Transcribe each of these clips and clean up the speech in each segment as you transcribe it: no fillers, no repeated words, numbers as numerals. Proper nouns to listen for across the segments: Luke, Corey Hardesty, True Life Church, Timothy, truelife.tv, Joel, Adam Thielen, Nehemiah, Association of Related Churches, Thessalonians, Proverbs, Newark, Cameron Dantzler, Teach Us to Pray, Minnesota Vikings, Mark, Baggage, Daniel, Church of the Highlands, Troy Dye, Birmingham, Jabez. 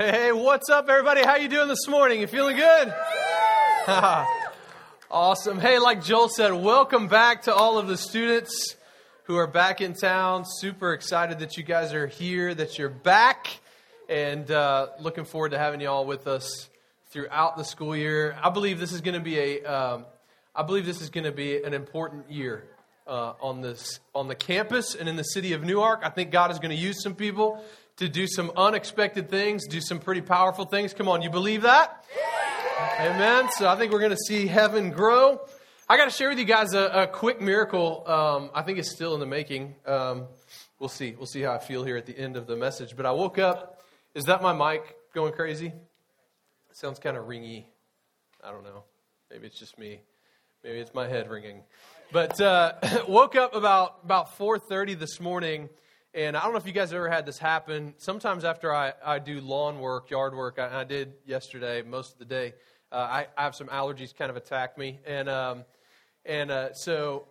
Hey, what's up, everybody? How you doing this morning? You feeling good? Awesome. Hey, like Joel said, welcome back to all of the students who are back in town. Super excited that you guys are here, that you're back, and looking forward to having you all with us throughout the school year. I believe this is going to be an important year on the campus and in the city of Newark. I think God is going to use some people to do some unexpected things, do some pretty powerful things. Come on, you believe that? Yeah. Amen. So I think we're going to see heaven grow. I got to share with you guys a quick miracle. I think it's still in the making. We'll see. We'll see how I feel here at the end of the message. But I woke up. Is that my mic going crazy? It sounds kind of ringy. I don't know. Maybe it's just me. Maybe it's my head ringing. But woke up about 4:30 this morning. And I don't know if you guys have ever had this happen. Sometimes after I do lawn work, yard work, I did yesterday, most of the day, I have some allergies kind of attack me. So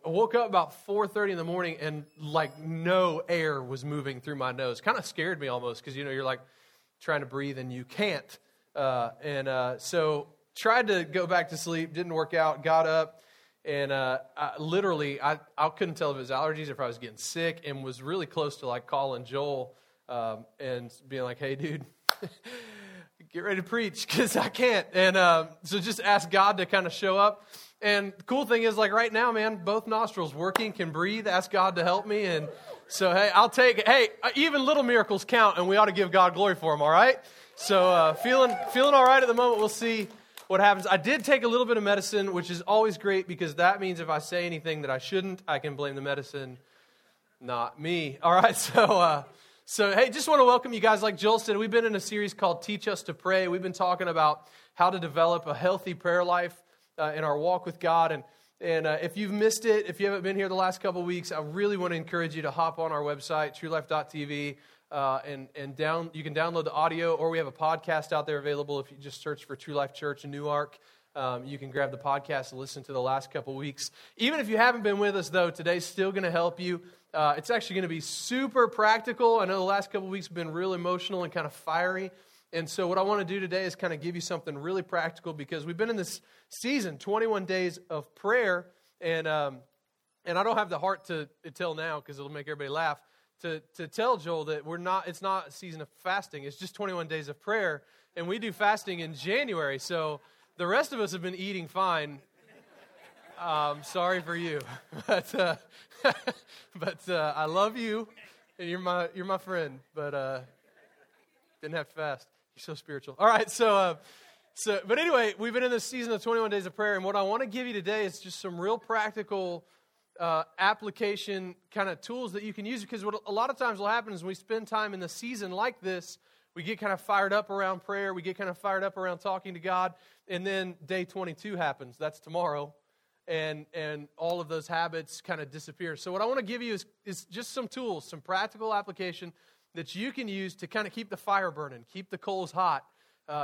I woke up about 4:30 in the morning and like no air was moving through my nose. Kind of scared me almost because, you know, you're like trying to breathe and you can't. So tried to go back to sleep, didn't work out, got up. And I couldn't tell if it was allergies or if I was getting sick, and was really close to like calling Joel and being like, hey, dude, get ready to preach because I can't. And so just ask God to kind of show up. And the cool thing is, like right now, man, both nostrils working, can breathe, ask God to help me. And so, hey, I'll take it. Hey, even little miracles count, and we ought to give God glory for them, all right? So feeling all right at the moment. We'll see what happens. I did take a little bit of medicine, which is always great because that means if I say anything that I shouldn't, I can blame the medicine, not me. All right, so hey, just want to welcome you guys. Like Joel said, we've been in a series called Teach Us to Pray. We've been talking about how to develop a healthy prayer life in our walk with God. And if you've missed it, if you haven't been here the last couple weeks, I really want to encourage you to hop on our website, truelife.tv. You can download the audio, or we have a podcast out there available. If you just search for True Life Church in Newark, you can grab the podcast and listen to the last couple weeks. Even if you haven't been with us, though, today's still going to help you. It's actually going to be super practical. I know the last couple weeks have been real emotional and kind of fiery, and so what I want to do today is kind of give you something really practical because we've been in this season, 21 days of prayer, and I don't have the heart to tell now because it'll make everybody laugh. To tell Joel that it's not a season of fasting, it's just 21 days of prayer, and we do fasting in January, so the rest of us have been eating fine. Sorry for you, but I love you, and you're my friend, but didn't have to fast. You're so spiritual. All right, so but anyway, we've been in this season of 21 days of prayer, and what I want to give you today is just some real practical application kind of tools that you can use, because what a lot of times will happen is when we spend time in the season like this, we get kind of fired up around prayer, we get kind of fired up around talking to God, and then day 22 happens. That's tomorrow, and all of those habits kind of disappear. So what I want to give you is just some tools, some practical application that you can use to kind of keep the fire burning, keep the coals hot,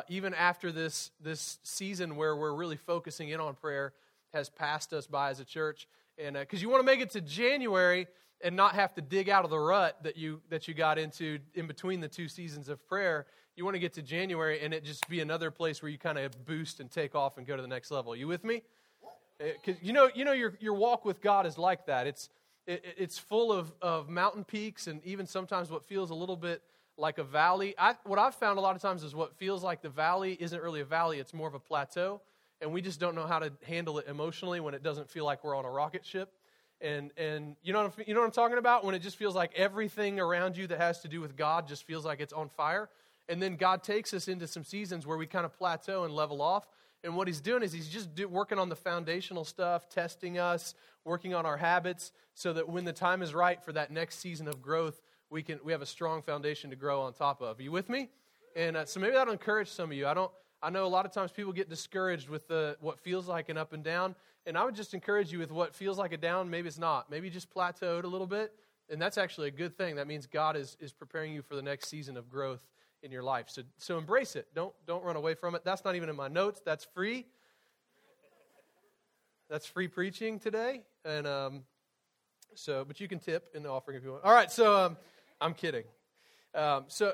even after this season where we're really focusing in on prayer has passed us by as a church. And because you want to make it to January and not have to dig out of the rut that you got into in between the two seasons of prayer. You want to get to January and it just be another place where you kind of boost and take off and go to the next level. You with me? Because you know your walk with God is like that. It's full of mountain peaks and even sometimes what feels a little bit like a valley. What I've found a lot of times is what feels like the valley isn't really a valley. It's more of a plateau. And we just don't know how to handle it emotionally when it doesn't feel like we're on a rocket ship. And you know what I'm talking about? When it just feels like everything around you that has to do with God just feels like it's on fire. And then God takes us into some seasons where we kind of plateau and level off. And what he's doing is he's just working on the foundational stuff, testing us, working on our habits, so that when the time is right for that next season of growth, we have a strong foundation to grow on top of. Are you with me? And so maybe that'll encourage some of you. I know a lot of times people get discouraged with what feels like an up and down, and I would just encourage you with what feels like a down, maybe it's not. Maybe you just plateaued a little bit, and that's actually a good thing. That means God is preparing you for the next season of growth in your life. So embrace it. Don't run away from it. That's not even in my notes. That's free. That's free preaching today, and but you can tip in the offering if you want. All right, so I'm kidding. So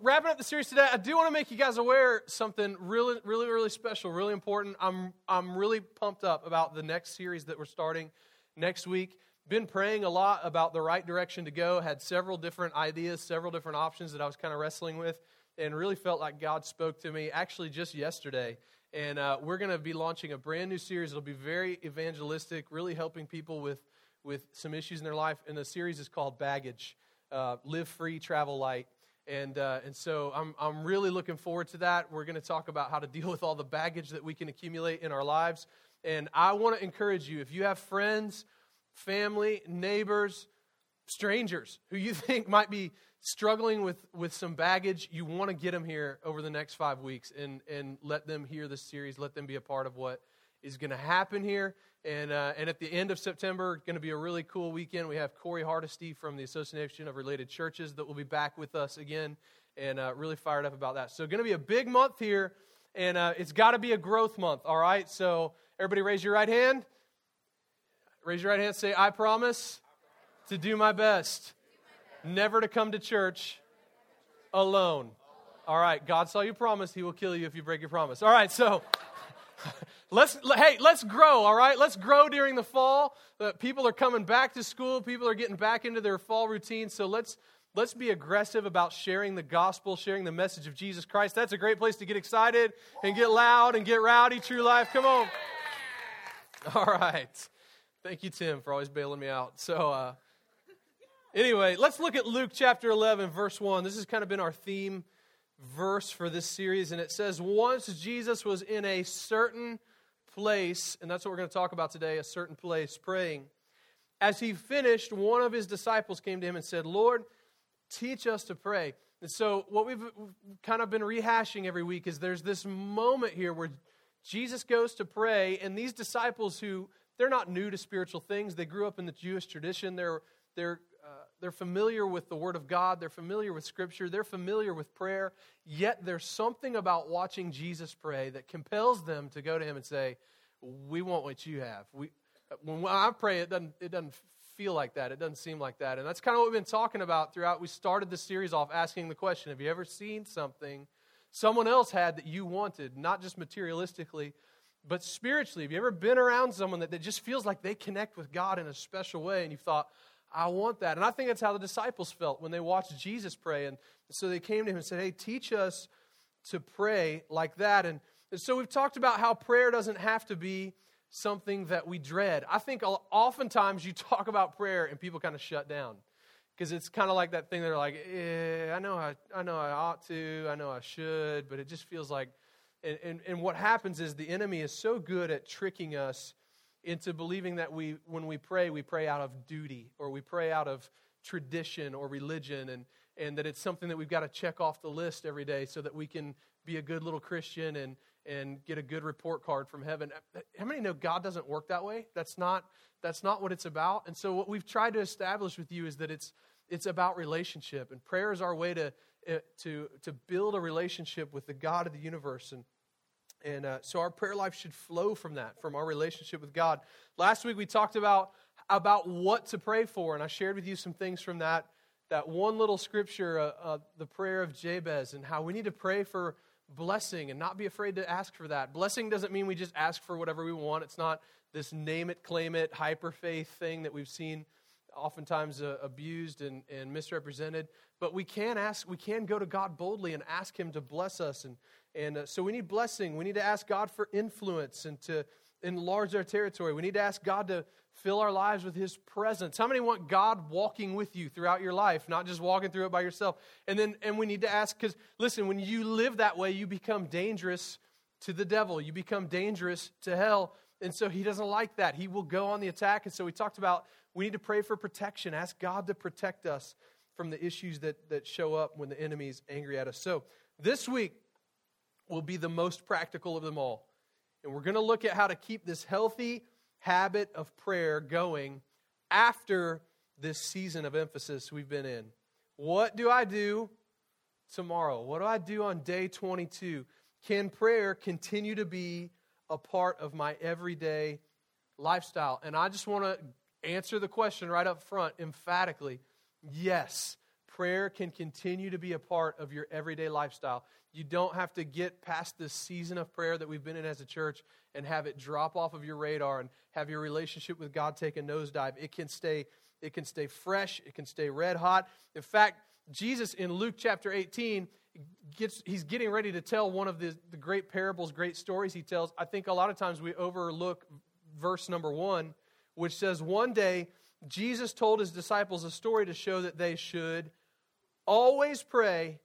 wrapping up the series today, I do want to make you guys aware something really, really, really special, really important. I'm really pumped up about the next series that we're starting next week. Been praying a lot about the right direction to go. Had several different ideas, several different options that I was kind of wrestling with, and really felt like God spoke to me actually just yesterday. And we're going to be launching a brand new series. It'll be very evangelistic, really helping people with some issues in their life. And the series is called Baggage, Live Free, Travel Light. And so I'm really looking forward to that. We're going to talk about how to deal with all the baggage that we can accumulate in our lives. And I want to encourage you, if you have friends, family, neighbors, strangers who you think might be struggling with some baggage, you want to get them here over the next 5 weeks and let them hear this series, let them be a part of what is going to happen here. And at the end of September, going to be a really cool weekend. We have Corey Hardesty from the Association of Related Churches that will be back with us again, and really fired up about that. So going to be a big month here, and it's got to be a growth month, all right? So everybody raise your right hand. Raise your right hand, say, I promise to do my best. Never to come to church alone. All right, God saw your promise. He will kill you if you break your promise. All right, so let's grow, all right? Let's grow during the fall. People are coming back to school. People are getting back into their fall routine. So let's be aggressive about sharing the gospel, sharing the message of Jesus Christ. That's a great place to get excited and get loud and get rowdy, True Life. Come on. All right. Thank you, Tim, for always bailing me out. So, anyway, let's look at Luke chapter 11, verse 1. This has kind of been our theme verse for this series, and it says, once Jesus was in a certain place, and that's what we're going to talk about today, a certain place, praying. As he finished, one of his disciples came to him and said, Lord, teach us to pray. And so what we've kind of been rehashing every week is there's this moment here where Jesus goes to pray, and these disciples who, they're not new to spiritual things. They grew up in the Jewish tradition. They're familiar with the Word of God. They're familiar with Scripture. They're familiar with prayer. Yet there's something about watching Jesus pray that compels them to go to Him and say, we want what you have. When I pray, it doesn't feel like that. It doesn't seem like that. And that's kind of what we've been talking about throughout. We started the series off asking the question, have you ever seen something someone else had that you wanted, not just materialistically, but spiritually? Have you ever been around someone that just feels like they connect with God in a special way and you've thought, I want that? And I think that's how the disciples felt when they watched Jesus pray. And so they came to him and said, hey, teach us to pray like that. And so we've talked about how prayer doesn't have to be something that we dread. I think oftentimes you talk about prayer and people kind of shut down because it's kind of like that thing. They're like, I know I ought to, I know I should, but it just feels like, and what happens is the enemy is so good at tricking us into believing that when we pray out of duty, or we pray out of tradition or religion, and that it's something that we've got to check off the list every day so that we can be a good little Christian and get a good report card from heaven. How many know God doesn't work that way? That's not what it's about. And so what we've tried to establish with you is that it's about relationship, and prayer is our way to build a relationship with the God of the universe, and so our prayer life should flow from that, from our relationship with God. Last week we talked about what to pray for, and I shared with you some things from that one little scripture, the prayer of Jabez, and how we need to pray for blessing and not be afraid to ask for that. Blessing doesn't mean we just ask for whatever we want. It's not this name it, claim it, hyper faith thing that we've seen oftentimes abused and misrepresented. But we can ask. We can go to God boldly and ask Him to bless us. And so we need blessing. We need to ask God for influence and to enlarge our territory. We need to ask God to fill our lives with His presence. How many want God walking with you throughout your life, not just walking through it by yourself? And we need to ask, because listen, when you live that way, you become dangerous to the devil. You become dangerous to hell. And so he doesn't like that. He will go on the attack. And so we talked about we need to pray for protection. Ask God to protect us from the issues that show up when the enemy is angry at us. So this week will be the most practical of them all. And we're going to look at how to keep this healthy habit of prayer going after this season of emphasis we've been in. What do I do tomorrow? What do I do on day 22? Can prayer continue to be a part of my everyday lifestyle? And I just want to answer the question right up front emphatically. Yes, prayer can continue to be a part of your everyday lifestyle. You don't have to get past this season of prayer that we've been in as a church and have it drop off of your radar and have your relationship with God take a nosedive. It can stay fresh. It can stay red hot. In fact, Jesus in Luke chapter 18, he's getting ready to tell one of the great parables, great stories he tells. I think a lot of times we overlook verse number 1, which says, one day Jesus told his disciples a story to show that they should always pray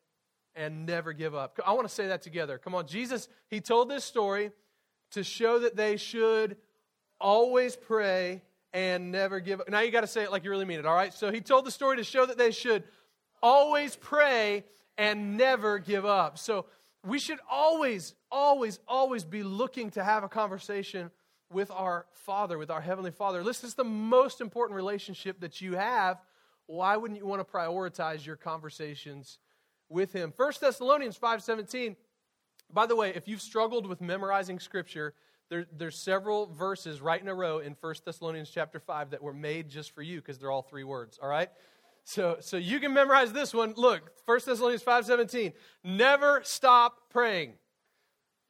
and never give up. I want to say that together. Come on, Jesus, he told this story to show that they should always pray and never give up. Now you got to say it like you really mean it, all right? So he told the story to show that they should always pray and never give up. So we should always, always, always be looking to have a conversation with our Father, with our Heavenly Father. Listen, it's the most important relationship that you have. Why wouldn't you want to prioritize your conversations with Him? 1 Thessalonians 5:17. By the way, if you've struggled with memorizing Scripture, there's several verses right in a row in 1 Thessalonians chapter 5 that were made just for you because they're all three words, all right? So you can memorize this one. Look, 1 Thessalonians 5:17, never stop praying.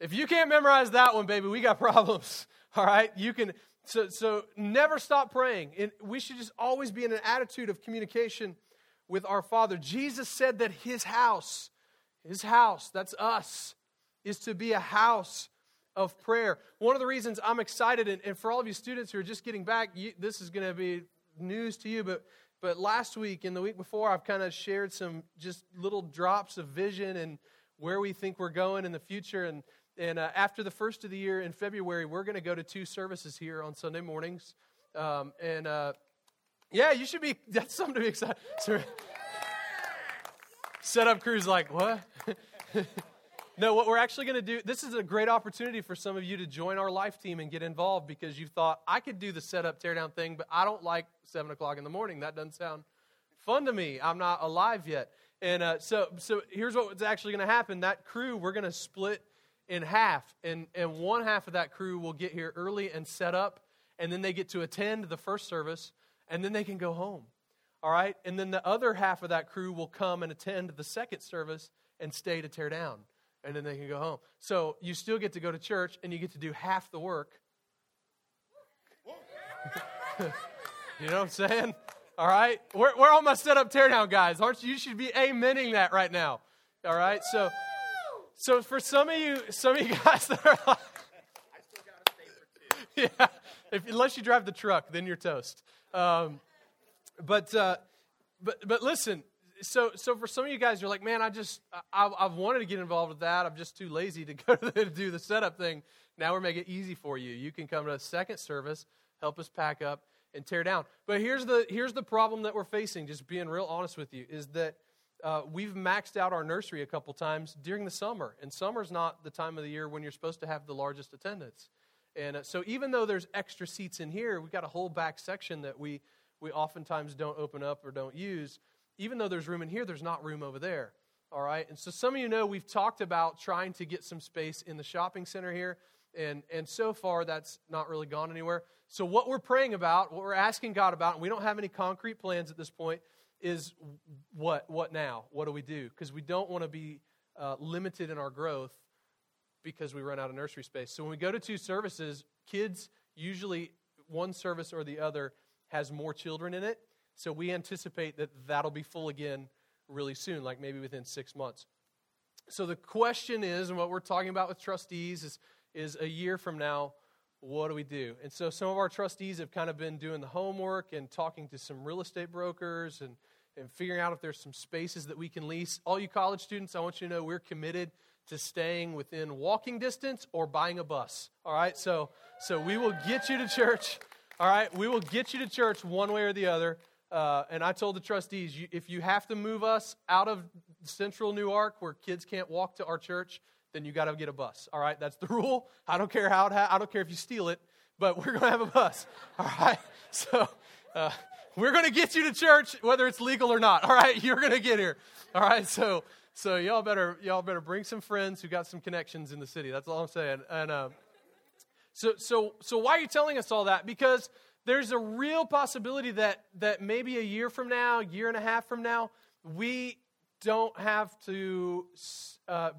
If you can't memorize that one, baby, we got problems, all right? You can, so never stop praying. And we should just always be in an attitude of communication with our Father. Jesus said that his house, that's us, is to be a house of prayer. One of the reasons I'm excited, and for all of you students who are just getting back, this is going to be news to you, But last week and the week before, I've kind of shared some just little drops of vision and where we think we're going in the future. And after the first of the year in February, we're going to go to 2 services here on Sunday mornings. You should be, that's something to be excited. So, set up crew's like, what? No, what we're actually going to do, this is a great opportunity for some of you to join our life team and get involved because you thought, I could do the setup, teardown thing, but I don't like 7 o'clock in the morning. That doesn't sound fun to me. I'm not alive yet. And so here's what's actually going to happen. That crew, we're going to split in half, and one half of that crew will get here early and set up, and then they get to attend the first service, and then they can go home, all right? And then the other half of that crew will come and attend the second service and stay to tear down. And then they can go home. So you still get to go to church, and you get to do half the work. You know what I'm saying? All right? We're all my setup teardown guys, aren't you? You should be amening that right now. All right? So for some of you guys that are like, I still got to stay for 2. Yeah. Unless you drive the truck, then you're toast. But listen. So for some of you guys, you're like, man, I've wanted to get involved with that. I'm just too lazy to go to do the setup thing. Now we're making it easy for you. You can come to a second service, help us pack up and tear down. But here's the problem that we're facing, just being real honest with you, is that we've maxed out our nursery a couple times during the summer. And summer's not the time of the year when you're supposed to have the largest attendance. And so even though there's extra seats in here, we've got a whole back section that we oftentimes don't open up or don't use. Even though there's room in here, there's not room over there, all right? And so some of you know we've talked about trying to get some space in the shopping center here, and so far that's not really gone anywhere. So what we're praying about, what we're asking God about, and we don't have any concrete plans at this point, is what now? What do we do? Because we don't want to be limited in our growth because we run out of nursery space. So when we go to 2 services, kids, usually one service or the other has more children in it. So we anticipate that that'll be full again really soon, like maybe within 6 months. So the question is, and what we're talking about with trustees is a year from now, what do we do? And so some of our trustees have kind of been doing the homework and talking to some real estate brokers and figuring out if there's some spaces that we can lease. All you college students, I want you to know we're committed to staying within walking distance or buying a bus, all right? So we will get you to church, all right? We will get you to church one way or the other. And I told the trustees, if you have to move us out of central Newark where kids can't walk to our church, then you got to get a bus. All right, that's the rule. I don't care I don't care if you steal it, but we're going to have a bus. All right, so we're going to get you to church whether it's legal or not. All right, you're going to get here. All right, so y'all better bring some friends who got some connections in the city. That's all I'm saying. And so why are you telling us all that? Because there's a real possibility that maybe a year from now, year and a half from now, We don't have to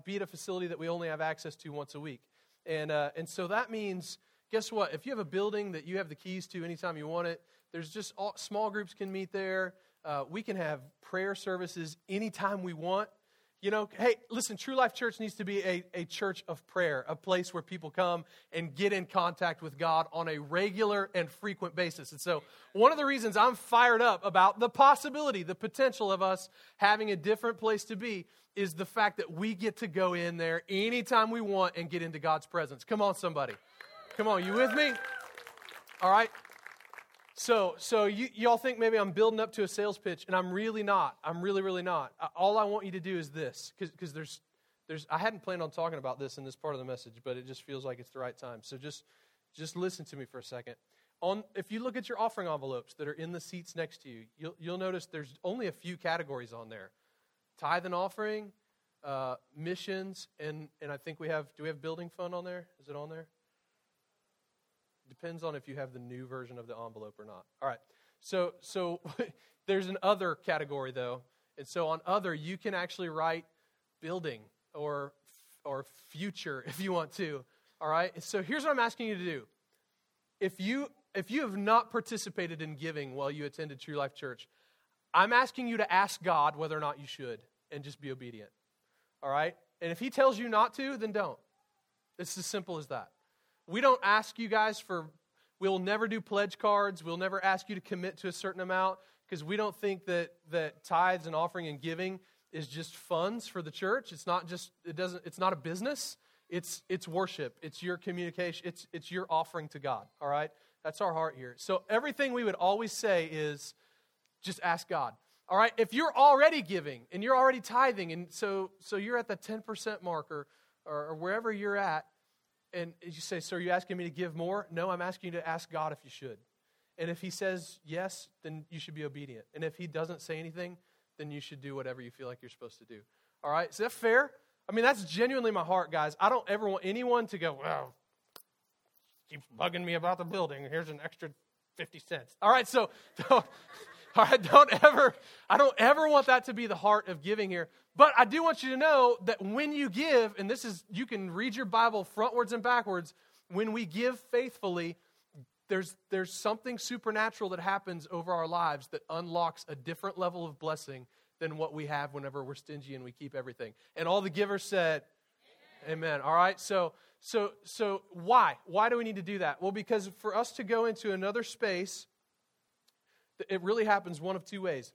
be at a facility that we only have access to once a week. And so that means, guess what? If you have a building that you have the keys to anytime you want it, there's just small groups can meet there. We can have prayer services anytime we want. You know, hey, listen, True Life Church needs to be a church of prayer, a place where people come and get in contact with God on a regular and frequent basis. And so one of the reasons I'm fired up about the possibility, the potential of us having a different place to be is the fact that we get to go in there anytime we want and get into God's presence. Come on, somebody. Come on, you with me? All right. So y'all think maybe I'm building up to a sales pitch, and I'm really not. I'm really not. All I want you to do is this, because there's I hadn't planned on talking about this in this part of the message, but it just feels like it's the right time. So just listen to me for a second. If you look at your offering envelopes that are in the seats next to you, you'll notice there's only a few categories on there: tithe and offering, missions, and I think do we have building fund on there? Is it on there? Depends on if you have the new version of the envelope or not. All right, so there's an other category, though. And so on other, you can actually write building or future if you want to, all right? And so here's what I'm asking you to do. If you have not participated in giving while you attended True Life Church, I'm asking you to ask God whether or not you should and just be obedient, all right? And if he tells you not to, then don't. It's as simple as that. We don't ask you guys we'll never do pledge cards. We'll never ask you to commit to a certain amount because we don't think that tithes and offering and giving is just funds for the church. It's not a business. It's worship. It's your communication. It's your offering to God. All right. That's our heart here. So everything we would always say is just ask God. All right. If you're already giving and you're already tithing and so you're at the 10% mark or wherever you're at, and you say, "So are you asking me to give more?" No, I'm asking you to ask God if you should. And if he says yes, then you should be obedient. And if he doesn't say anything, then you should do whatever you feel like you're supposed to do. All right? Is that fair? I mean, that's genuinely my heart, guys. I don't ever want anyone to go, "Well, keep bugging me about the building. Here's an extra 50 cents. All right, so I don't ever want that to be the heart of giving here. But I do want you to know that when you give, and you can read your Bible frontwards and backwards, when we give faithfully, there's something supernatural that happens over our lives that unlocks a different level of blessing than what we have whenever we're stingy and we keep everything. And all the givers said, Amen. All right, so why? Why do we need to do that? Well, because for us to go into another space, it really happens one of two ways.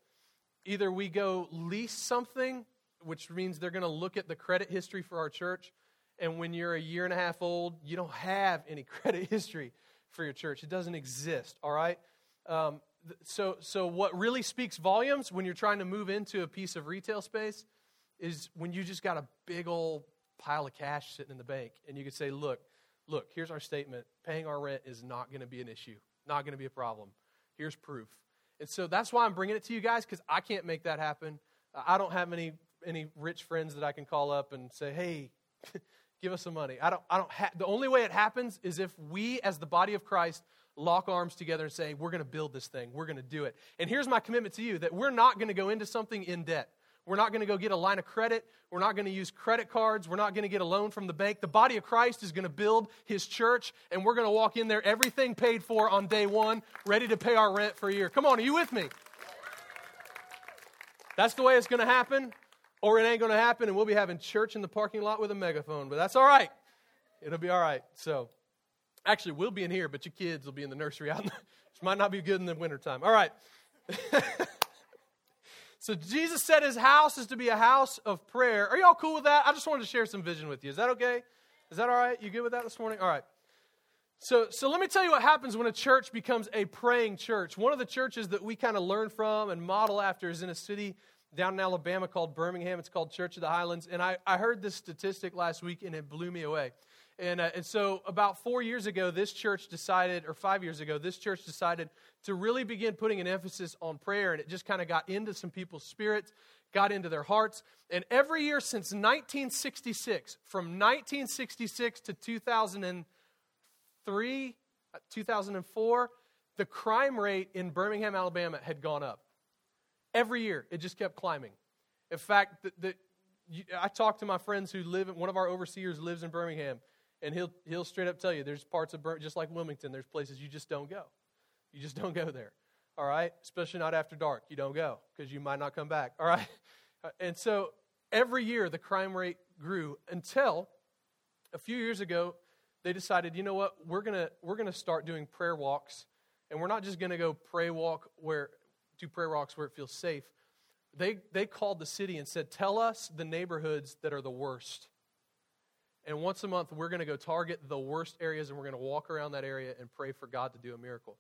Either we go lease something, which means they're going to look at the credit history for our church, and when you're a year and a half old, you don't have any credit history for your church. It doesn't exist, all right? So what really speaks volumes when you're trying to move into a piece of retail space is when you just got a big old pile of cash sitting in the bank, and you could say, look, here's our statement. Paying our rent is not going to be an issue, not going to be a problem. Here's proof. And so that's why I'm bringing it to you guys, because I can't make that happen. I don't have any rich friends that I can call up and say, "Hey, give us some money." The only way it happens is if we, as the body of Christ, lock arms together and say, "We're going to build this thing. We're going to do it." And here's my commitment to you: that we're not going to go into something in debt. We're not going to go get a line of credit. We're not going to use credit cards. We're not going to get a loan from the bank. The body of Christ is going to build his church, and we're going to walk in there, everything paid for on day one, ready to pay our rent for a year. Come on, are you with me? That's the way it's going to happen, or it ain't going to happen, and we'll be having church in the parking lot with a megaphone, but that's all right. It'll be all right. So, actually, we'll be in here, but your kids will be in the nursery out, which might not be good in the wintertime. All right. So Jesus said his house is to be a house of prayer. Are y'all cool with that? I just wanted to share some vision with you. Is that okay? Is that all right? You good with that this morning? All right. So let me tell you what happens when a church becomes a praying church. One of the churches that we kind of learn from and model after is in a city down in Alabama called Birmingham. It's called Church of the Highlands. And I heard this statistic last week, and it blew me away. And so about 4 years ago, this church decided, or 5 years ago, this church decided to really begin putting an emphasis on prayer. And it just kind of got into some people's spirits, got into their hearts. And every year since 1966, from 1966 to 2003, 2004, the crime rate in Birmingham, Alabama had gone up. Every year, it just kept climbing. In fact, I talked to my friends who live, one of our overseers lives in Birmingham, and he'll straight up tell you there's parts of Birmingham, just like Wilmington, there's places you just don't go. You just don't go there, all right? Especially not after dark. You don't go because you might not come back, all right? And so every year the crime rate grew until a few years ago they decided, you know what, we're gonna start doing prayer walks, and we're not just gonna go do prayer walks where it feels safe. They called the city and said, tell us the neighborhoods that are the worst. And once a month, we're going to go target the worst areas, and we're going to walk around that area and pray for God to do a miracle.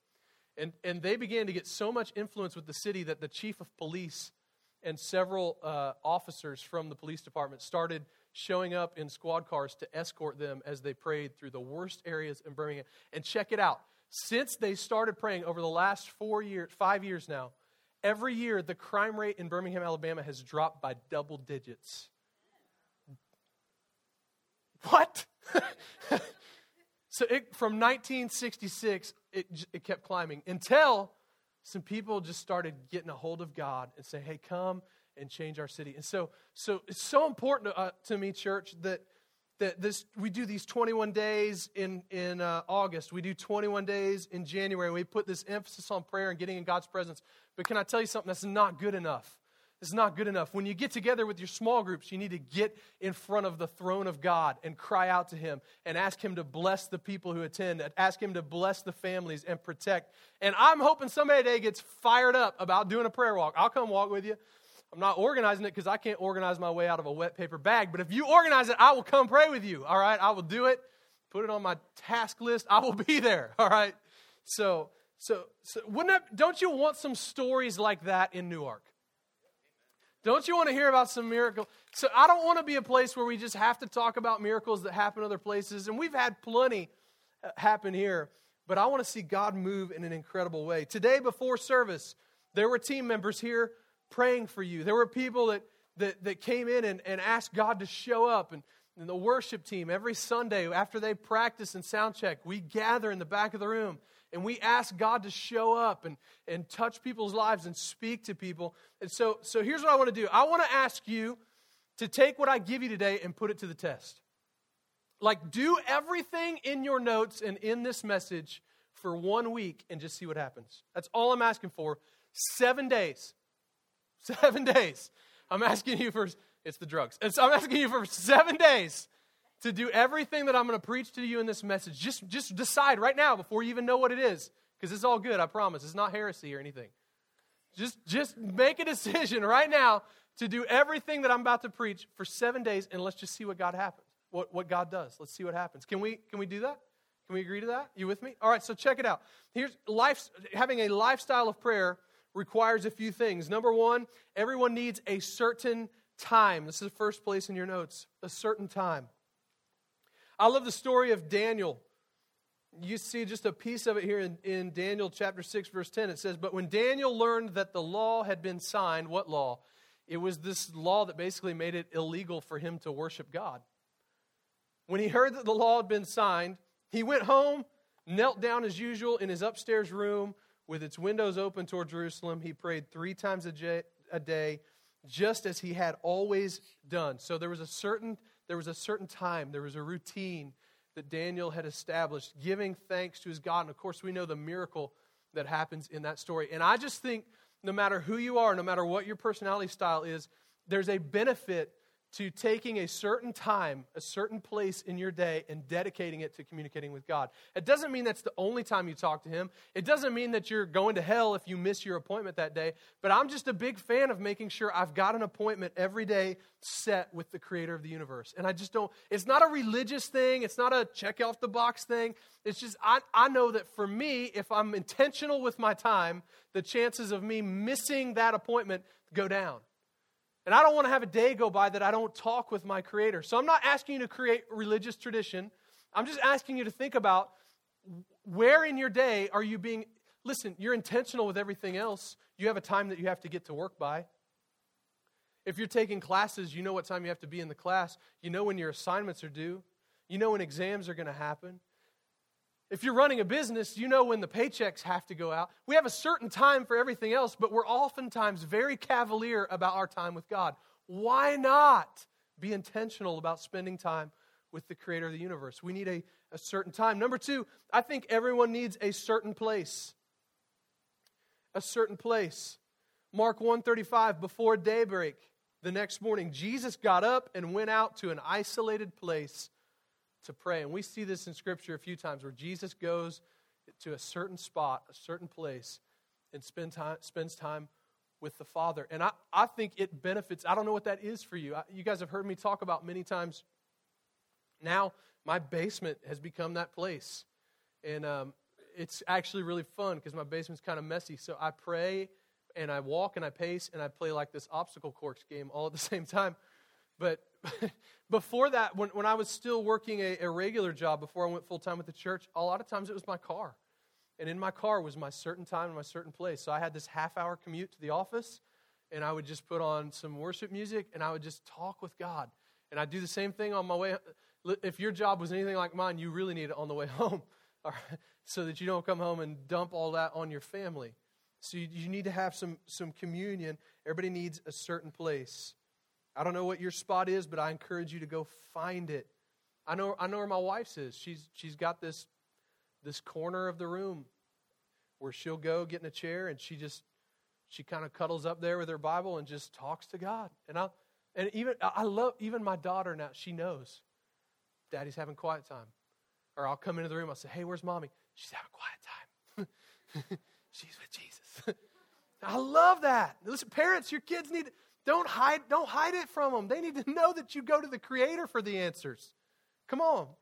And they began to get so much influence with the city that the chief of police and several officers from the police department started showing up in squad cars to escort them as they prayed through the worst areas in Birmingham. And check it out. Since they started praying over the last 5 years now, every year, the crime rate in Birmingham, Alabama has dropped by double digits. What? So from 1966, it kept climbing until some people just started getting a hold of God and saying, hey, come and change our city. And so it's so important to me, church, that we do these 21 days in August. We do 21 days in January. We put this emphasis on prayer and getting in God's presence. But can I tell you something? That's not good enough. It's not good enough. When you get together with your small groups, you need to get in front of the throne of God and cry out to Him and ask Him to bless the people who attend, and ask Him to bless the families and protect. And I'm hoping somebody today gets fired up about doing a prayer walk. I'll come walk with you. I'm not organizing it because I can't organize my way out of a wet paper bag. But if you organize it, I will come pray with you, all right? I will do it. Put it on my task list. I will be there, all right? So don't you want some stories like that in Newark? Don't you want to hear about some miracle? So I don't want to be a place where we just have to talk about miracles that happen other places. And we've had plenty happen here. But I want to see God move in an incredible way. Today before service, there were team members here praying for you. There were people that came in and asked God to show up. And the worship team, every Sunday after they practice and sound check, we gather in the back of the room and we ask God to show up and touch people's lives and speak to people. And so here's what I want to do. I want to ask you to take what I give you today and put it to the test. Like, do everything in your notes and in this message for 1 week and just see what happens. That's all I'm asking for. 7 days. 7 days. I'm asking you for, it's the drugs. And so I'm asking you for 7 days to do everything that I'm going to preach to you in this message. Just decide right now before you even know what it is, because it's all good, I promise. It's not heresy or anything. Just make a decision right now to do everything that I'm about to preach for 7 days, and let's just see what God happens, what God does. Let's see what happens. Can we do that? Can we agree to that? You with me? All right, so check it out. Having a lifestyle of prayer requires a few things. Number one, everyone needs a certain time. This is the first place in your notes, a certain time. I love the story of Daniel. You see just a piece of it here in Daniel chapter 6, verse 10. It says, but when Daniel learned that the law had been signed, what law? It was this law that basically made it illegal for him to worship God. When he heard that the law had been signed, he went home, knelt down as usual in his upstairs room, with its windows open toward Jerusalem. He prayed 3 times a day, just as he had always done. So there was a certain time, there was a routine that Daniel had established, giving thanks to his God. And of course, we know the miracle that happens in that story. And I just think no matter who you are, no matter what your personality style is, there's a benefit to taking a certain time, a certain place in your day and dedicating it to communicating with God. It doesn't mean that's the only time you talk to Him. It doesn't mean that you're going to hell if you miss your appointment that day. But I'm just a big fan of making sure I've got an appointment every day set with the Creator of the universe. And I just don't, it's not a religious thing. It's not a check off the box thing. It's just, I know that for me, if I'm intentional with my time, the chances of me missing that appointment go down. And I don't want to have a day go by that I don't talk with my Creator. So I'm not asking you to create religious tradition. I'm just asking you to think about where in your day are you being... Listen, you're intentional with everything else. You have a time that you have to get to work by. If you're taking classes, you know what time you have to be in the class. You know when your assignments are due. You know when exams are going to happen. If you're running a business, you know when the paychecks have to go out. We have a certain time for everything else, but we're oftentimes very cavalier about our time with God. Why not be intentional about spending time with the Creator of the universe? We need a certain time. Number two, I think everyone needs a certain place. A certain place. Mark 1:35, before daybreak the next morning, Jesus got up and went out to an isolated place to pray. And we see this in Scripture a few times where Jesus goes to a certain spot, a certain place, and spends time with the Father. And I think it benefits. I don't know what that is for you. You guys have heard me talk about many times. Now my basement has become that place. And it's actually really fun because my basement's kind of messy. So I pray and I walk and I pace and I play like this obstacle course game all at the same time. But before that, when I was still working a regular job, before I went full-time with the church, a lot of times it was my car. And in my car was my certain time and my certain place. So I had this half-hour commute to the office, and I would just put on some worship music, and I would just talk with God. And I'd do the same thing on my way. If your job was anything like mine, you really need it on the way home, all right, so that you don't come home and dump all that on your family. So you need to have some communion. Everybody needs a certain place. I don't know what your spot is, but I encourage you to go find it. I know where my wife's is. She's got this corner of the room where she'll go get in a chair and she kind of cuddles up there with her Bible and just talks to God. And even my daughter now, she knows Daddy's having quiet time. Or I'll come into the room, I'll say, "Hey, where's Mommy?" "She's having quiet time." "She's with Jesus." I love that. Listen, parents, your kids need Don't hide it from them. They need to know that you go to the Creator for the answers. Come on.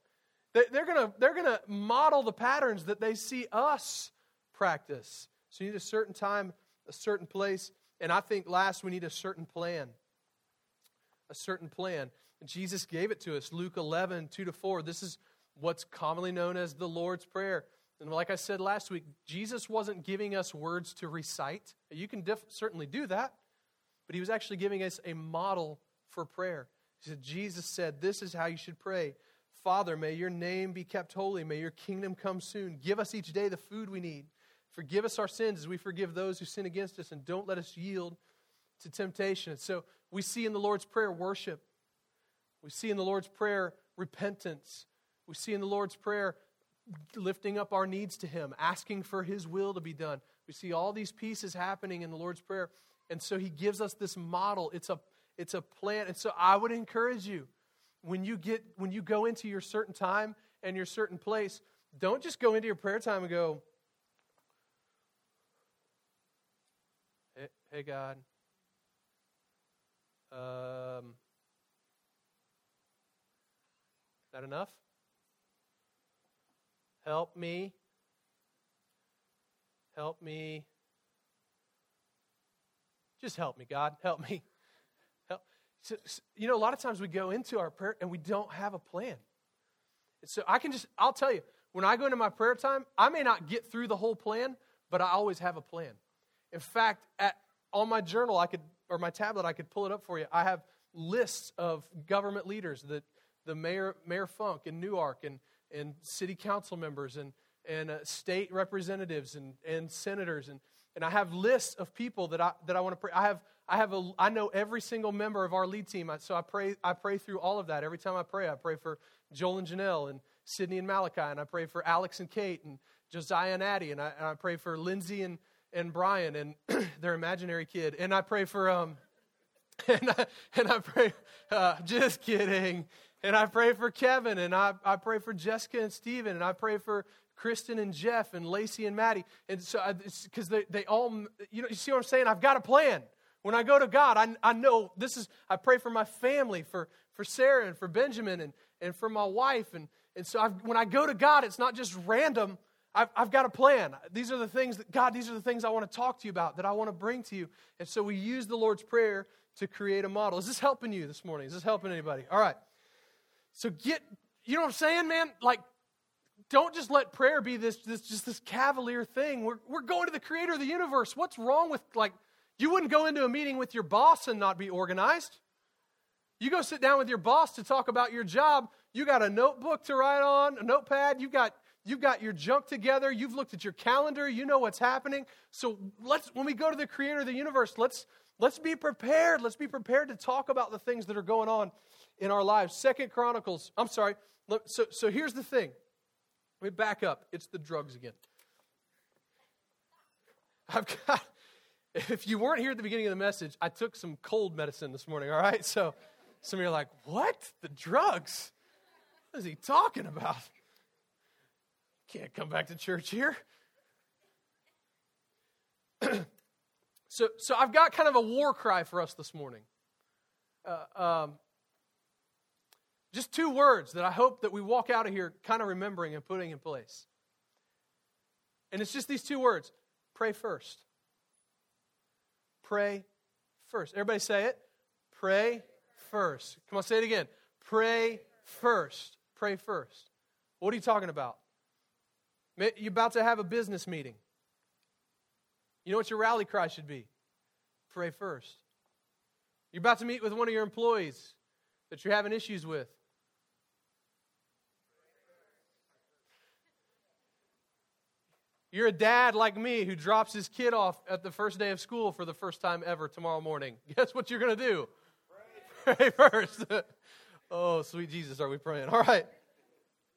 They're gonna model the patterns that they see us practice. So you need a certain time, a certain place, and I think last we need a certain plan. A certain plan. And Jesus gave it to us. Luke 11:2-4. This is what's commonly known as the Lord's Prayer. And like I said last week, Jesus wasn't giving us words to recite. You can certainly do that. But he was actually giving us a model for prayer. He said, Jesus said, this is how you should pray. Father, may your name be kept holy. May your kingdom come soon. Give us each day the food we need. Forgive us our sins as we forgive those who sin against us. And don't let us yield to temptation. And so we see in the Lord's Prayer worship. We see in the Lord's Prayer repentance. We see in the Lord's Prayer lifting up our needs to him, asking for his will to be done. We see all these pieces happening in the Lord's Prayer. And so he gives us this model. It's a plan. And so I would encourage you, when you go into your certain time and your certain place, don't just go into your prayer time and go, hey God, that enough? Help me. Just help me, God. Help me. Help. So, you know, a lot of times we go into our prayer and we don't have a plan. And so I'll tell you, when I go into my prayer time, I may not get through the whole plan, but I always have a plan. In fact, on my journal, my tablet, I could pull it up for you. I have lists of government leaders, the Mayor Funk in Newark and city council members and state representatives and senators and I have lists of people that I want to pray. I know every single member of our lead team. So I pray through all of that. Every time I pray for Joel and Janelle and Sydney and Malachi, and I pray for Alex and Kate and Josiah and Addie, and I pray for Lindsay and Brian and their imaginary kid, and I pray for just kidding. And I pray for Kevin, and I pray for Jessica and Steven, and I pray for Kristen and Jeff and Lacey and Maddie. And so, because they all, you know, you see what I'm saying? I've got a plan. When I go to God, I know this is, I pray for my family, for Sarah and for Benjamin and for my wife. And so when I go to God, it's not just random. I've got a plan. These are the things that, God, these are the things I want to talk to you about, that I want to bring to you. And so we use the Lord's Prayer to create a model. Is this helping you this morning? Is this helping anybody? All right. So you know what I'm saying, man? Like, don't just let prayer be this cavalier thing. We're going to the Creator of the universe. What's wrong with, like, you wouldn't go into a meeting with your boss and not be organized. You go sit down with your boss to talk about your job. You got a notebook to write on, a notepad. You've got You've got your junk together. You've looked at your calendar. You know what's happening. So when we go to the creator of the universe, let's be prepared. Let's be prepared to talk about the things that are going on in our lives. So here's the thing. Let me back up. It's the drugs again. If you weren't here at the beginning of the message, I took some cold medicine this morning, all right? So some of you are like, what? The drugs? What is he talking about? Can't come back to church here. So I've got kind of a war cry for us this morning. Just two words that I hope that we walk out of here kind of remembering and putting in place. And it's just these two words. Pray first. Pray first. Everybody say it. Pray first. Come on, say it again. Pray first. Pray first. What are you talking about? You're about to have a business meeting. You know what your rally cry should be? Pray first. You're about to meet with one of your employees that you're having issues with. You're a dad like me who drops his kid off at the first day of school for the first time ever tomorrow morning. Guess what you're going to do? Pray first. Oh, sweet Jesus, are we praying? All right.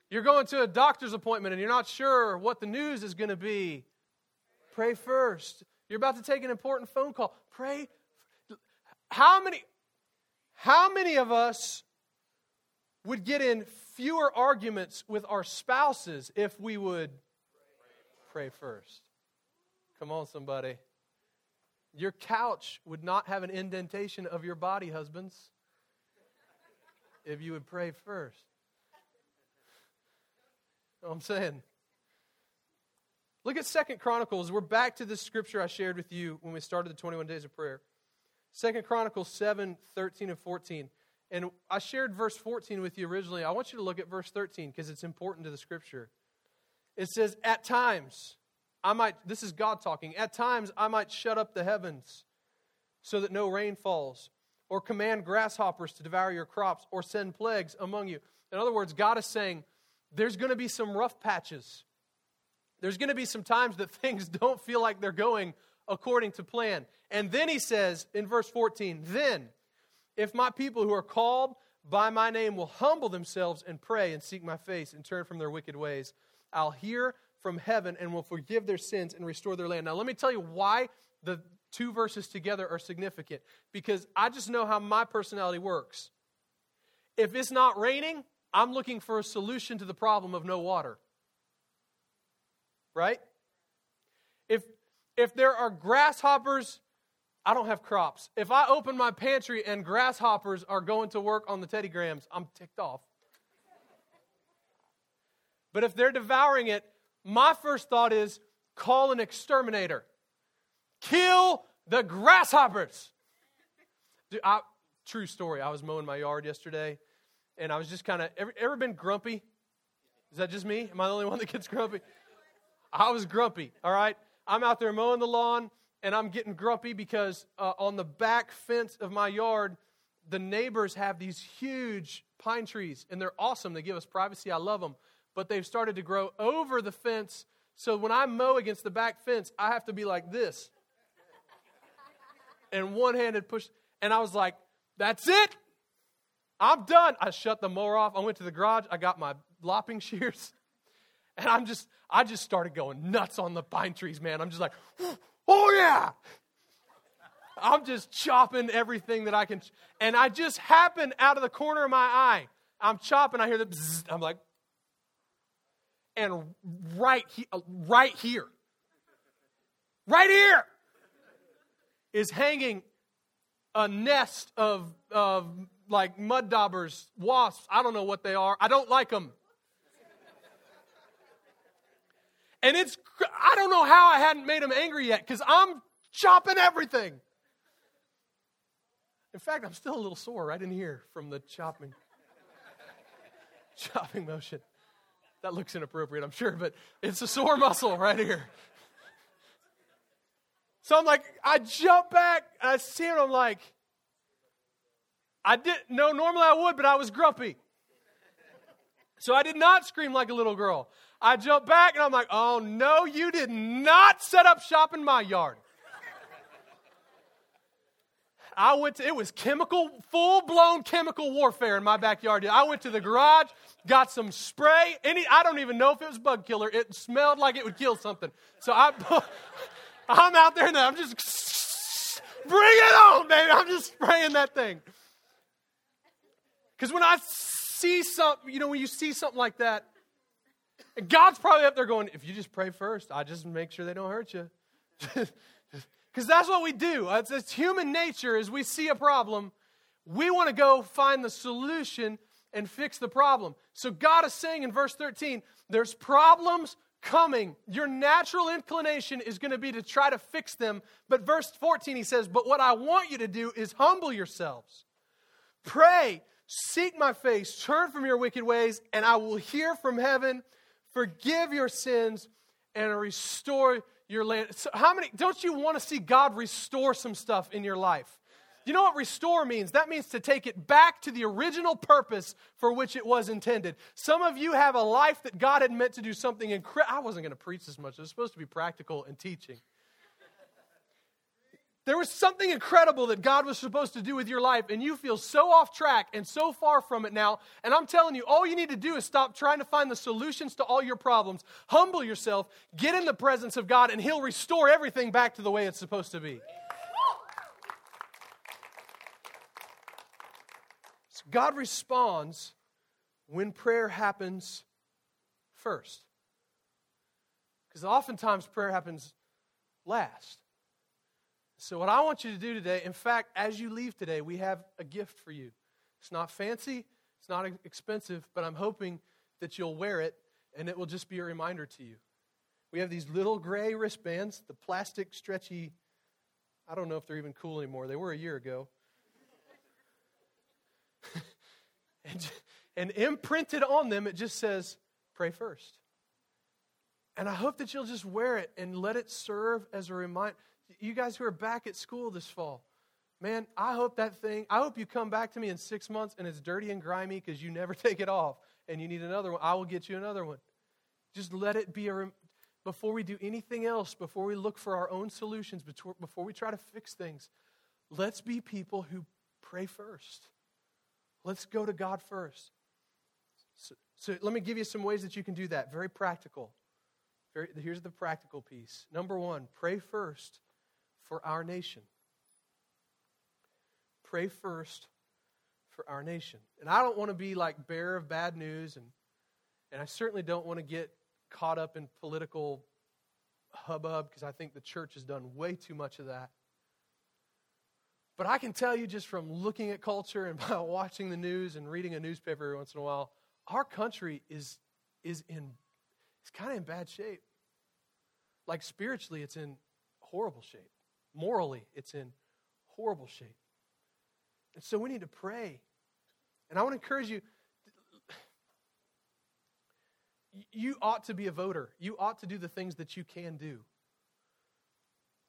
You're going to a doctor's appointment and you're not sure what the news is going to be. Pray first. You're about to take an important phone call. Pray. How many of us would get in fewer arguments with our spouses if we would pray first? Come on, somebody. Your couch would not have an indentation of your body, husbands, if you would pray first. You know what I'm saying? Look at 2 Chronicles. We're back to this scripture I shared with you when we started the 21 Days of Prayer. 2 Chronicles 7, 13 and 14. And I shared verse 14 with you originally. I want you to look at verse 13 because it's important to the scripture. It says, at times, this is God talking, at times I might shut up the heavens so that no rain falls, or command grasshoppers to devour your crops, or send plagues among you. In other words, God is saying, there's going to be some rough patches. There's going to be some times that things don't feel like they're going according to plan. And then he says in verse 14, then if my people who are called by my name will humble themselves and pray and seek my face and turn from their wicked ways, I'll hear from heaven and will forgive their sins and restore their land. Now let me tell you why the two verses together are significant. Because I just know how my personality works. If it's not raining, I'm looking for a solution to the problem of no water. Right? If there are grasshoppers, I don't have crops. If I open my pantry and grasshoppers are going to work on the Teddy Grahams, I'm ticked off. But if they're devouring it, my first thought is call an exterminator. Kill the grasshoppers. Dude, true story. I was mowing my yard yesterday, and I was just kind of, ever been grumpy? Is that just me? Am I the only one that gets grumpy? I was grumpy, all right? I'm out there mowing the lawn, and I'm getting grumpy because on the back fence of my yard, the neighbors have these huge pine trees, and they're awesome. They give us privacy. I love them. But they've started to grow over the fence. So when I mow against the back fence, I have to be like this. And one-handed push. And I was like, that's it. I'm done. I shut the mower off. I went to the garage. I got my lopping shears. And I just started going nuts on the pine trees, man. I'm just like, oh yeah. I'm just chopping everything that I can. And I just happened out of the corner of my eye. I'm chopping. I hear the bzzz. I'm like. And right here is hanging a nest of like mud daubers, wasps. I don't know what they are. I don't like them. And I don't know how I hadn't made them angry yet because I'm chopping everything. In fact, I'm still a little sore right in here from the chopping motion. That looks inappropriate, I'm sure, but it's a sore muscle right here. So I'm like, I jump back, and I see it, I'm like, I didn't know normally I would, but I was grumpy. So I did not scream like a little girl. I jumped back and I'm like, oh no, you did not set up shop in my yard. I went to, it was full-blown chemical warfare in my backyard. I went to the garage, got some spray. I don't even know if it was bug killer. It smelled like it would kill something. So I'm out there now. I'm just, bring it on, baby. I'm just spraying that thing. Because when I see something, you know, when you see something like that, God's probably up there going, if you just pray first, I just make sure they don't hurt you. Because that's what we do. It's human nature. As we see a problem, we want to go find the solution and fix the problem. So God is saying in verse 13, there's problems coming. Your natural inclination is going to be to try to fix them. But verse 14, he says, but what I want you to do is humble yourselves. Pray, seek my face, turn from your wicked ways, and I will hear from heaven, forgive your sins, and restore your land. So don't you want to see God restore some stuff in your life? You know what restore means? That means to take it back to the original purpose for which it was intended. Some of you have a life that God had meant to do something incredible. I wasn't going to preach this much. It was supposed to be practical and teaching. There was something incredible that God was supposed to do with your life, and you feel so off track and so far from it now. And I'm telling you, all you need to do is stop trying to find the solutions to all your problems. Humble yourself, get in the presence of God, and He'll restore everything back to the way it's supposed to be. So God responds when prayer happens first. Because oftentimes prayer happens last. So what I want you to do today, in fact, as you leave today, we have a gift for you. It's not fancy, it's not expensive, but I'm hoping that you'll wear it and it will just be a reminder to you. We have these little gray wristbands, the plastic stretchy, I don't know if they're even cool anymore. They were a year ago. and imprinted on them, it just says, pray first. And I hope that you'll just wear it and let it serve as a reminder. You guys who are back at school this fall, man, I hope you come back to me in 6 months and it's dirty and grimy because you never take it off and you need another one. I will get you another one. Just let it be before we do anything else, before we look for our own solutions, before we try to fix things, let's be people who pray first. Let's go to God first. So let me give you some ways that you can do that. Very practical. Here's the practical piece. Number one, pray first for our nation. Pray first for our nation. And I don't want to be like bearer of bad news, and I certainly don't want to get caught up in political hubbub because I think the church has done way too much of that. But I can tell you just from looking at culture and by watching the news and reading a newspaper every once in a while, our country is kind of in bad shape. Like spiritually, it's in horrible shape. Morally, it's in horrible shape. And so we need to pray. And I want to encourage you, you ought to be a voter. You ought to do the things that you can do.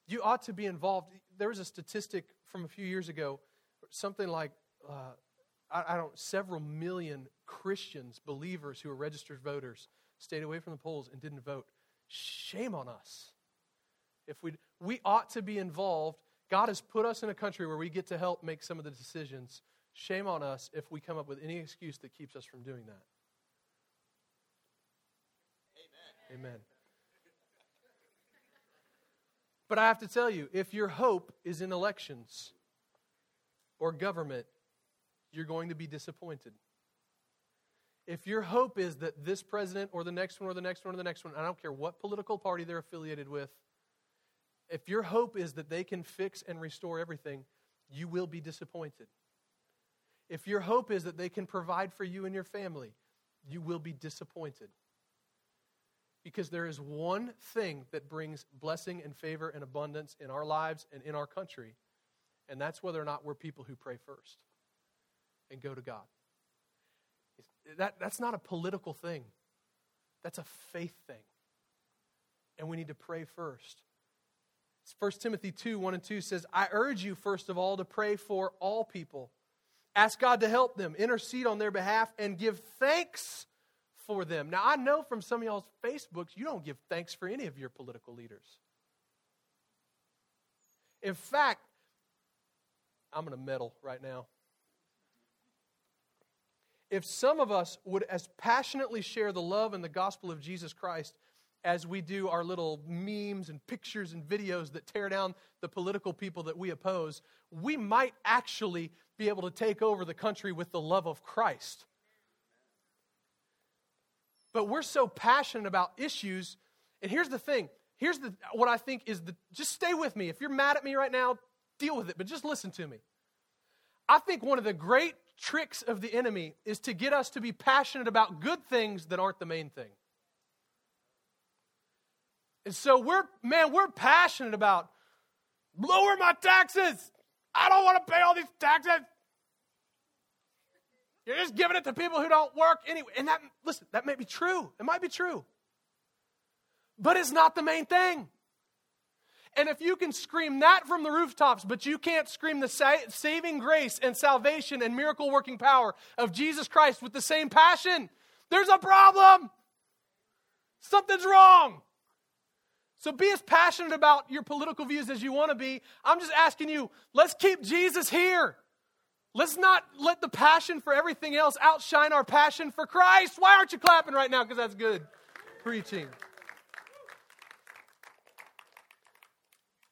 You ought to be involved. There was a statistic from a few years ago, something like, several million Christians, believers who are registered voters, stayed away from the polls and didn't vote. Shame on us. If we ought to be involved. God has put us in a country where we get to help make some of the decisions. Shame on us if we come up with any excuse that keeps us from doing that. Amen. Amen. But I have to tell you, if your hope is in elections or government, you're going to be disappointed. If your hope is that this president or the next one or the next one or the next one, I don't care what political party they're affiliated with, if your hope is that they can fix and restore everything, you will be disappointed. If your hope is that they can provide for you and your family, you will be disappointed. Because there is one thing that brings blessing and favor and abundance in our lives and in our country, and that's whether or not we're people who pray first and go to God. That's not a political thing. That's a faith thing. And we need to pray first. 1 Timothy 2:1-2 says, I urge you, first of all, to pray for all people. Ask God to help them, intercede on their behalf, and give thanks for them. Now, I know from some of y'all's Facebooks, you don't give thanks for any of your political leaders. In fact, I'm going to meddle right now. If some of us would as passionately share the love and the gospel of Jesus Christ as we do our little memes and pictures and videos that tear down the political people that we oppose, we might actually be able to take over the country with the love of Christ. But we're so passionate about issues. And here's the thing. What I think is, just stay with me. If you're mad at me right now, deal with it, but just listen to me. I think one of the great tricks of the enemy is to get us to be passionate about good things that aren't the main thing. And so we're passionate about lower my taxes. I don't want to pay all these taxes. You're just giving it to people who don't work anyway. And that may be true. It might be true. But it's not the main thing. And if you can scream that from the rooftops, but you can't scream the saving grace and salvation and miracle-working power of Jesus Christ with the same passion, there's a problem. Something's wrong. So be as passionate about your political views as you want to be. I'm just asking you, let's keep Jesus here. Let's not let the passion for everything else outshine our passion for Christ. Why aren't you clapping right now? Because that's good preaching.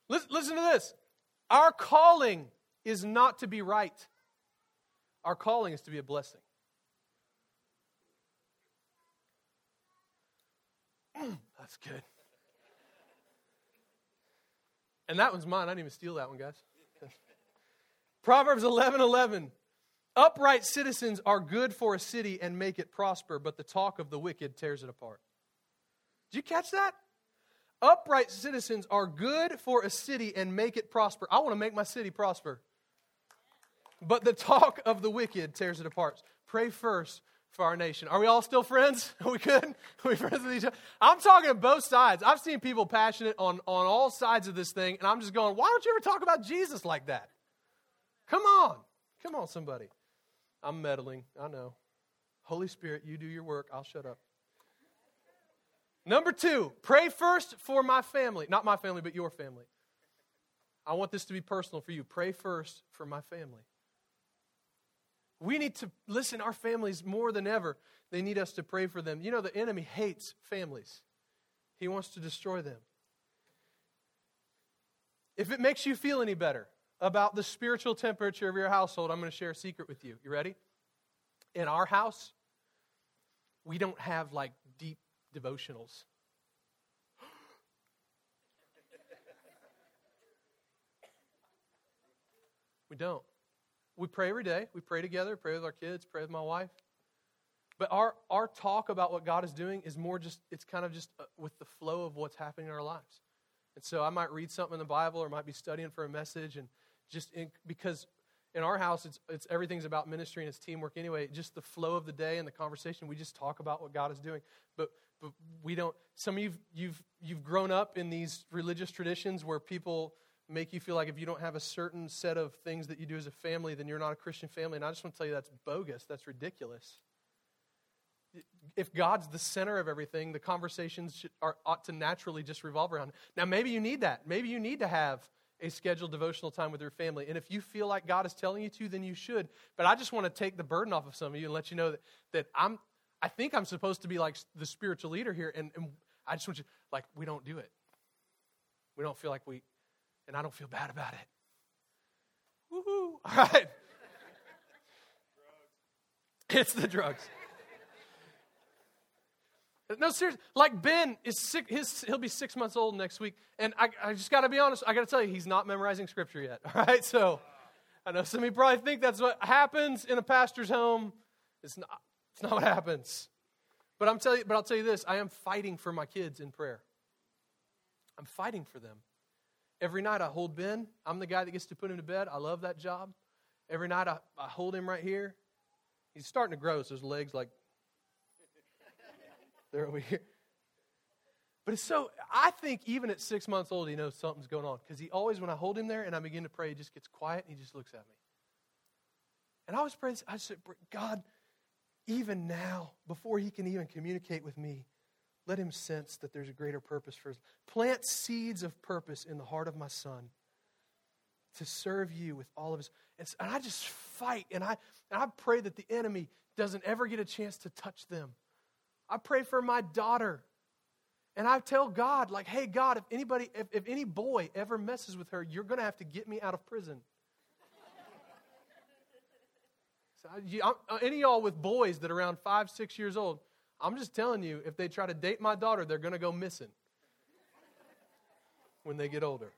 Listen to this. Our calling is not to be right. Our calling is to be a blessing. That's good. And that one's mine. I didn't even steal that one, guys. Proverbs 11:11. Upright citizens are good for a city and make it prosper, but the talk of the wicked tears it apart. Did you catch that? Upright citizens are good for a city and make it prosper. I want to make my city prosper. But the talk of the wicked tears it apart. Pray first for our nation. Are we all still friends? Are we good? Are we friends with each other? I'm talking to both sides. I've seen people passionate on all sides of this thing, and I'm just going, why don't you ever talk about Jesus like that? Come on. Come on, somebody. I'm meddling. I know. Holy Spirit, you do your work. I'll shut up. Number 2, pray first for my family. Not my family, but your family. I want this to be personal for you. Pray first for my family. We need to listen. Our families, more than ever, they need us to pray for them. You know, the enemy hates families. He wants to destroy them. If it makes you feel any better about the spiritual temperature of your household, I'm going to share a secret with you. You ready? In our house, we don't have like deep devotionals. We don't. We pray every day. We pray together, pray with our kids, pray with my wife. But our talk about what God is doing is more just, it's kind of just with the flow of what's happening in our lives. And so I might read something in the Bible or might be studying for a message, and because in our house, it's everything's about ministry and it's teamwork anyway. Just the flow of the day and the conversation, we just talk about what God is doing. But we don't. Some of you've grown up in these religious traditions where people make you feel like if you don't have a certain set of things that you do as a family, then you're not a Christian family. And I just want to tell you that's bogus. That's ridiculous. If God's the center of everything, the conversations ought to naturally just revolve around it. Now, maybe you need that. Maybe you need to have a scheduled devotional time with your family. And if you feel like God is telling you to, then you should. But I just want to take the burden off of some of you and let you know that I think I'm supposed to be like the spiritual leader here. And I just want you, like, we don't do it. We don't feel like and I don't feel bad about it. Woo-hoo. All right. Drugs. It's the drugs. No, seriously, like Ben is sick. He'll be 6 months old next week. And I just got to be honest. I got to tell you, he's not memorizing scripture yet. All right. So I know some of you probably think that's what happens in a pastor's home. It's not what happens. But I'll tell you this. I am fighting for my kids in prayer. I'm fighting for them. Every night I hold Ben. I'm the guy that gets to put him to bed. I love that job. Every night I hold him right here. He's starting to grow. So his legs like, they're over here. But it's so, I think even at 6 months old, he knows something's going on. Because he always, when I hold him there and I begin to pray, he just gets quiet and he just looks at me. And I always pray, I said, God, even now, before he can even communicate with me, let him sense that there's a greater purpose for us. Plant seeds of purpose in the heart of my son to serve you with all of his. And I just fight, and I pray that the enemy doesn't ever get a chance to touch them. I pray for my daughter. And I tell God, like, hey, God, if any boy ever messes with her, you're going to have to get me out of prison. So any of y'all with boys that are around 5, 6 years old, I'm just telling you, if they try to date my daughter, they're going to go missing when they get older.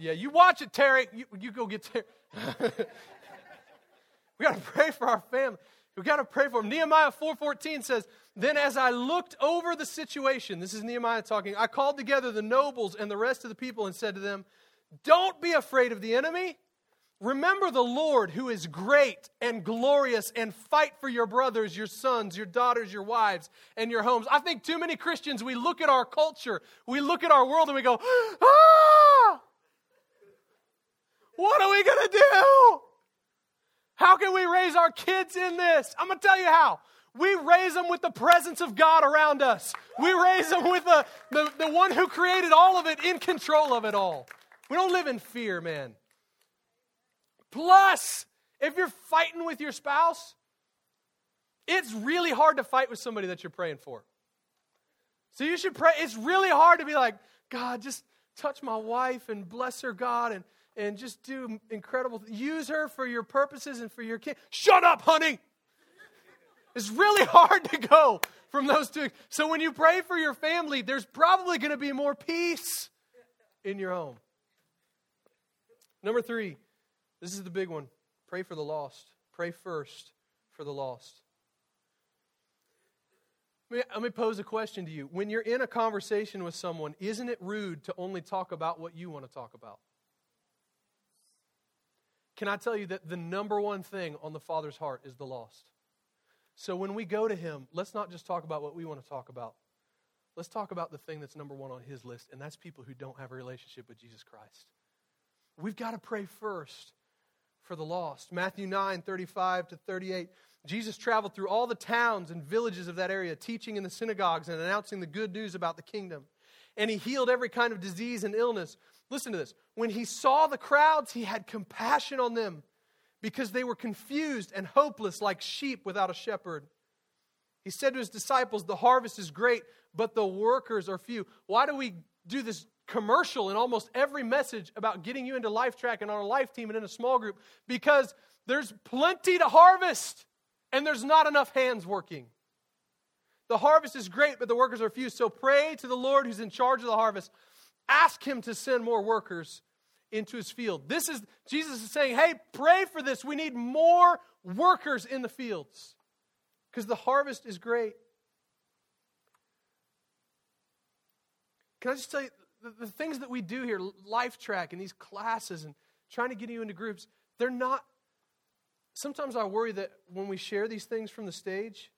Yeah, you watch it, Terry. You go get Terry. We got to pray for our family. We've got to pray for them. Nehemiah 4:14 says, then as I looked over the situation, this is Nehemiah talking, I called together the nobles and the rest of the people and said to them, don't be afraid of the enemy. Remember the Lord who is great and glorious, and fight for your brothers, your sons, your daughters, your wives, and your homes. I think too many Christians, we look at our culture, we look at our world, and we go, ah! What are we going to do? How can we raise our kids in this? I'm going to tell you how. We raise them with the presence of God around us. We raise them with the one who created all of it in control of it all. We don't live in fear, man. Plus, if you're fighting with your spouse, it's really hard to fight with somebody that you're praying for. So you should pray. It's really hard to be like, God, just touch my wife and bless her, God, and just do incredible, use her for your purposes and for your kids. Shut up, honey. It's really hard to go from those two. So when you pray for your family, there's probably going to be more peace in your home. Number 3, this is the big one. Pray for the lost. Pray first for the lost. Let me pose a question to you. When you're in a conversation with someone, isn't it rude to only talk about what you want to talk about? Can I tell you that the number one thing on the Father's heart is the lost? So when we go to him, let's not just talk about what we want to talk about. Let's talk about the thing that's number one on his list, and that's people who don't have a relationship with Jesus Christ. We've got to pray first for the lost. Matthew 9:35-38. Jesus traveled through all the towns and villages of that area, teaching in the synagogues and announcing the good news about the kingdom. And he healed every kind of disease and illness. Listen to this. When he saw the crowds, he had compassion on them because they were confused and hopeless like sheep without a shepherd. He said to his disciples, the harvest is great, but the workers are few. Why do we do this commercial in almost every message about getting you into Life Track and on a life team and in a small group? Because there's plenty to harvest and there's not enough hands working. The harvest is great, but the workers are few. So pray to the Lord who's in charge of the harvest. Ask him to send more workers into his field. Jesus is saying, hey, pray for this. We need more workers in the fields because the harvest is great. Can I just tell you, the things that we do here, Life Track and these classes and trying to get you into groups, they're not, sometimes I worry that when we share these things from the stage,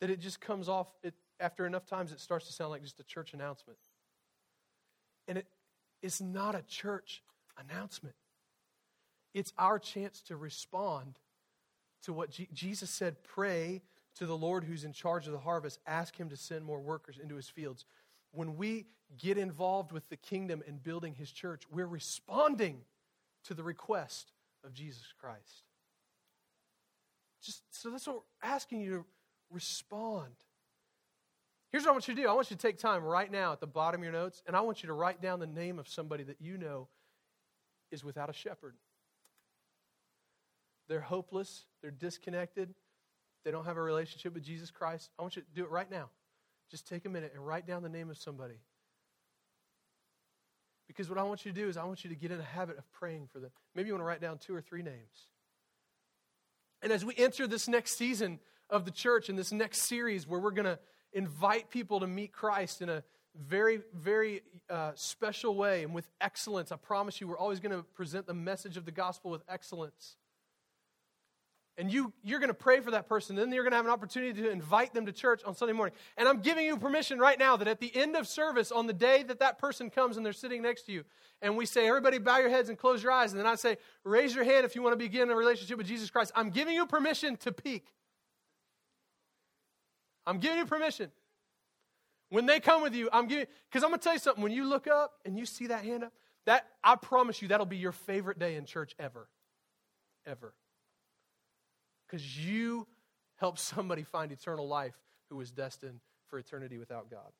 that it just comes off, after enough times it starts to sound like just a church announcement. And it's not a church announcement. It's our chance to respond to what Jesus said. Pray to the Lord who's in charge of the harvest. Ask him to send more workers into his fields. When we get involved with the kingdom and building his church, we're responding to the request of Jesus Christ. So that's what we're asking you to respond. Here's what I want you to do. I want you to take time right now at the bottom of your notes, and I want you to write down the name of somebody that you know is without a shepherd. They're hopeless. They're disconnected. They don't have a relationship with Jesus Christ. I want you to do it right now. Just take a minute and write down the name of somebody. Because what I want you to do is I want you to get in a habit of praying for them. Maybe you want to write down 2 or 3 names. And as we enter this next season of the church and this next series where we're going to invite people to meet Christ in a very, very special way and with excellence. I promise you, we're always going to present the message of the gospel with excellence. And you're going to pray for that person. Then you're going to have an opportunity to invite them to church on Sunday morning. And I'm giving you permission right now that at the end of service, on the day that that person comes and they're sitting next to you, and we say, everybody bow your heads and close your eyes. And then I say, raise your hand if you want to begin a relationship with Jesus Christ. I'm giving you permission to peek. I'm giving you permission. When they come with you, because I'm going to tell you something. When you look up and you see that hand up, that I promise you that'll be your favorite day in church ever. Ever. Because you helped somebody find eternal life who was destined for eternity without God.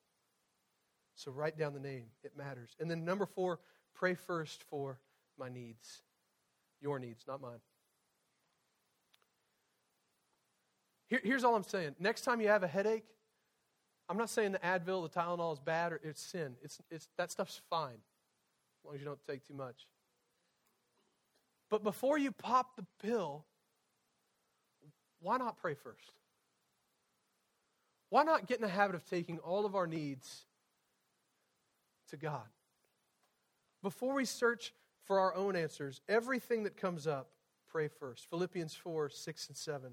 So write down the name. It matters. And then 4, pray first for my needs. Your needs, not mine. Here's all I'm saying. Next time you have a headache, I'm not saying the Advil, the Tylenol is bad, or it's sin. It's that stuff's fine, as long as you don't take too much. But before you pop the pill, why not pray first? Why not get in the habit of taking all of our needs to God? Before we search for our own answers, everything that comes up, pray first. Philippians 4:6-7.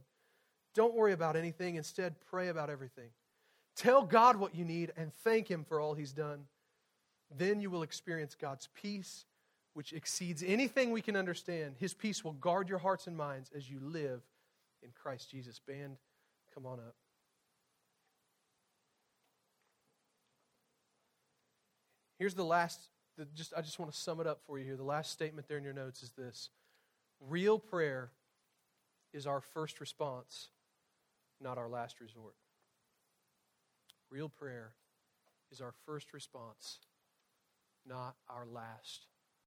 Don't worry about anything. Instead, pray about everything. Tell God what you need and thank Him for all He's done. Then you will experience God's peace, which exceeds anything we can understand. His peace will guard your hearts and minds as you live in Christ Jesus. Band, come on up. Here's the last, I just want to sum it up for you here. The last statement there in your notes is this. Real prayer is our first response, not our last resort. Real prayer is our first response, not our last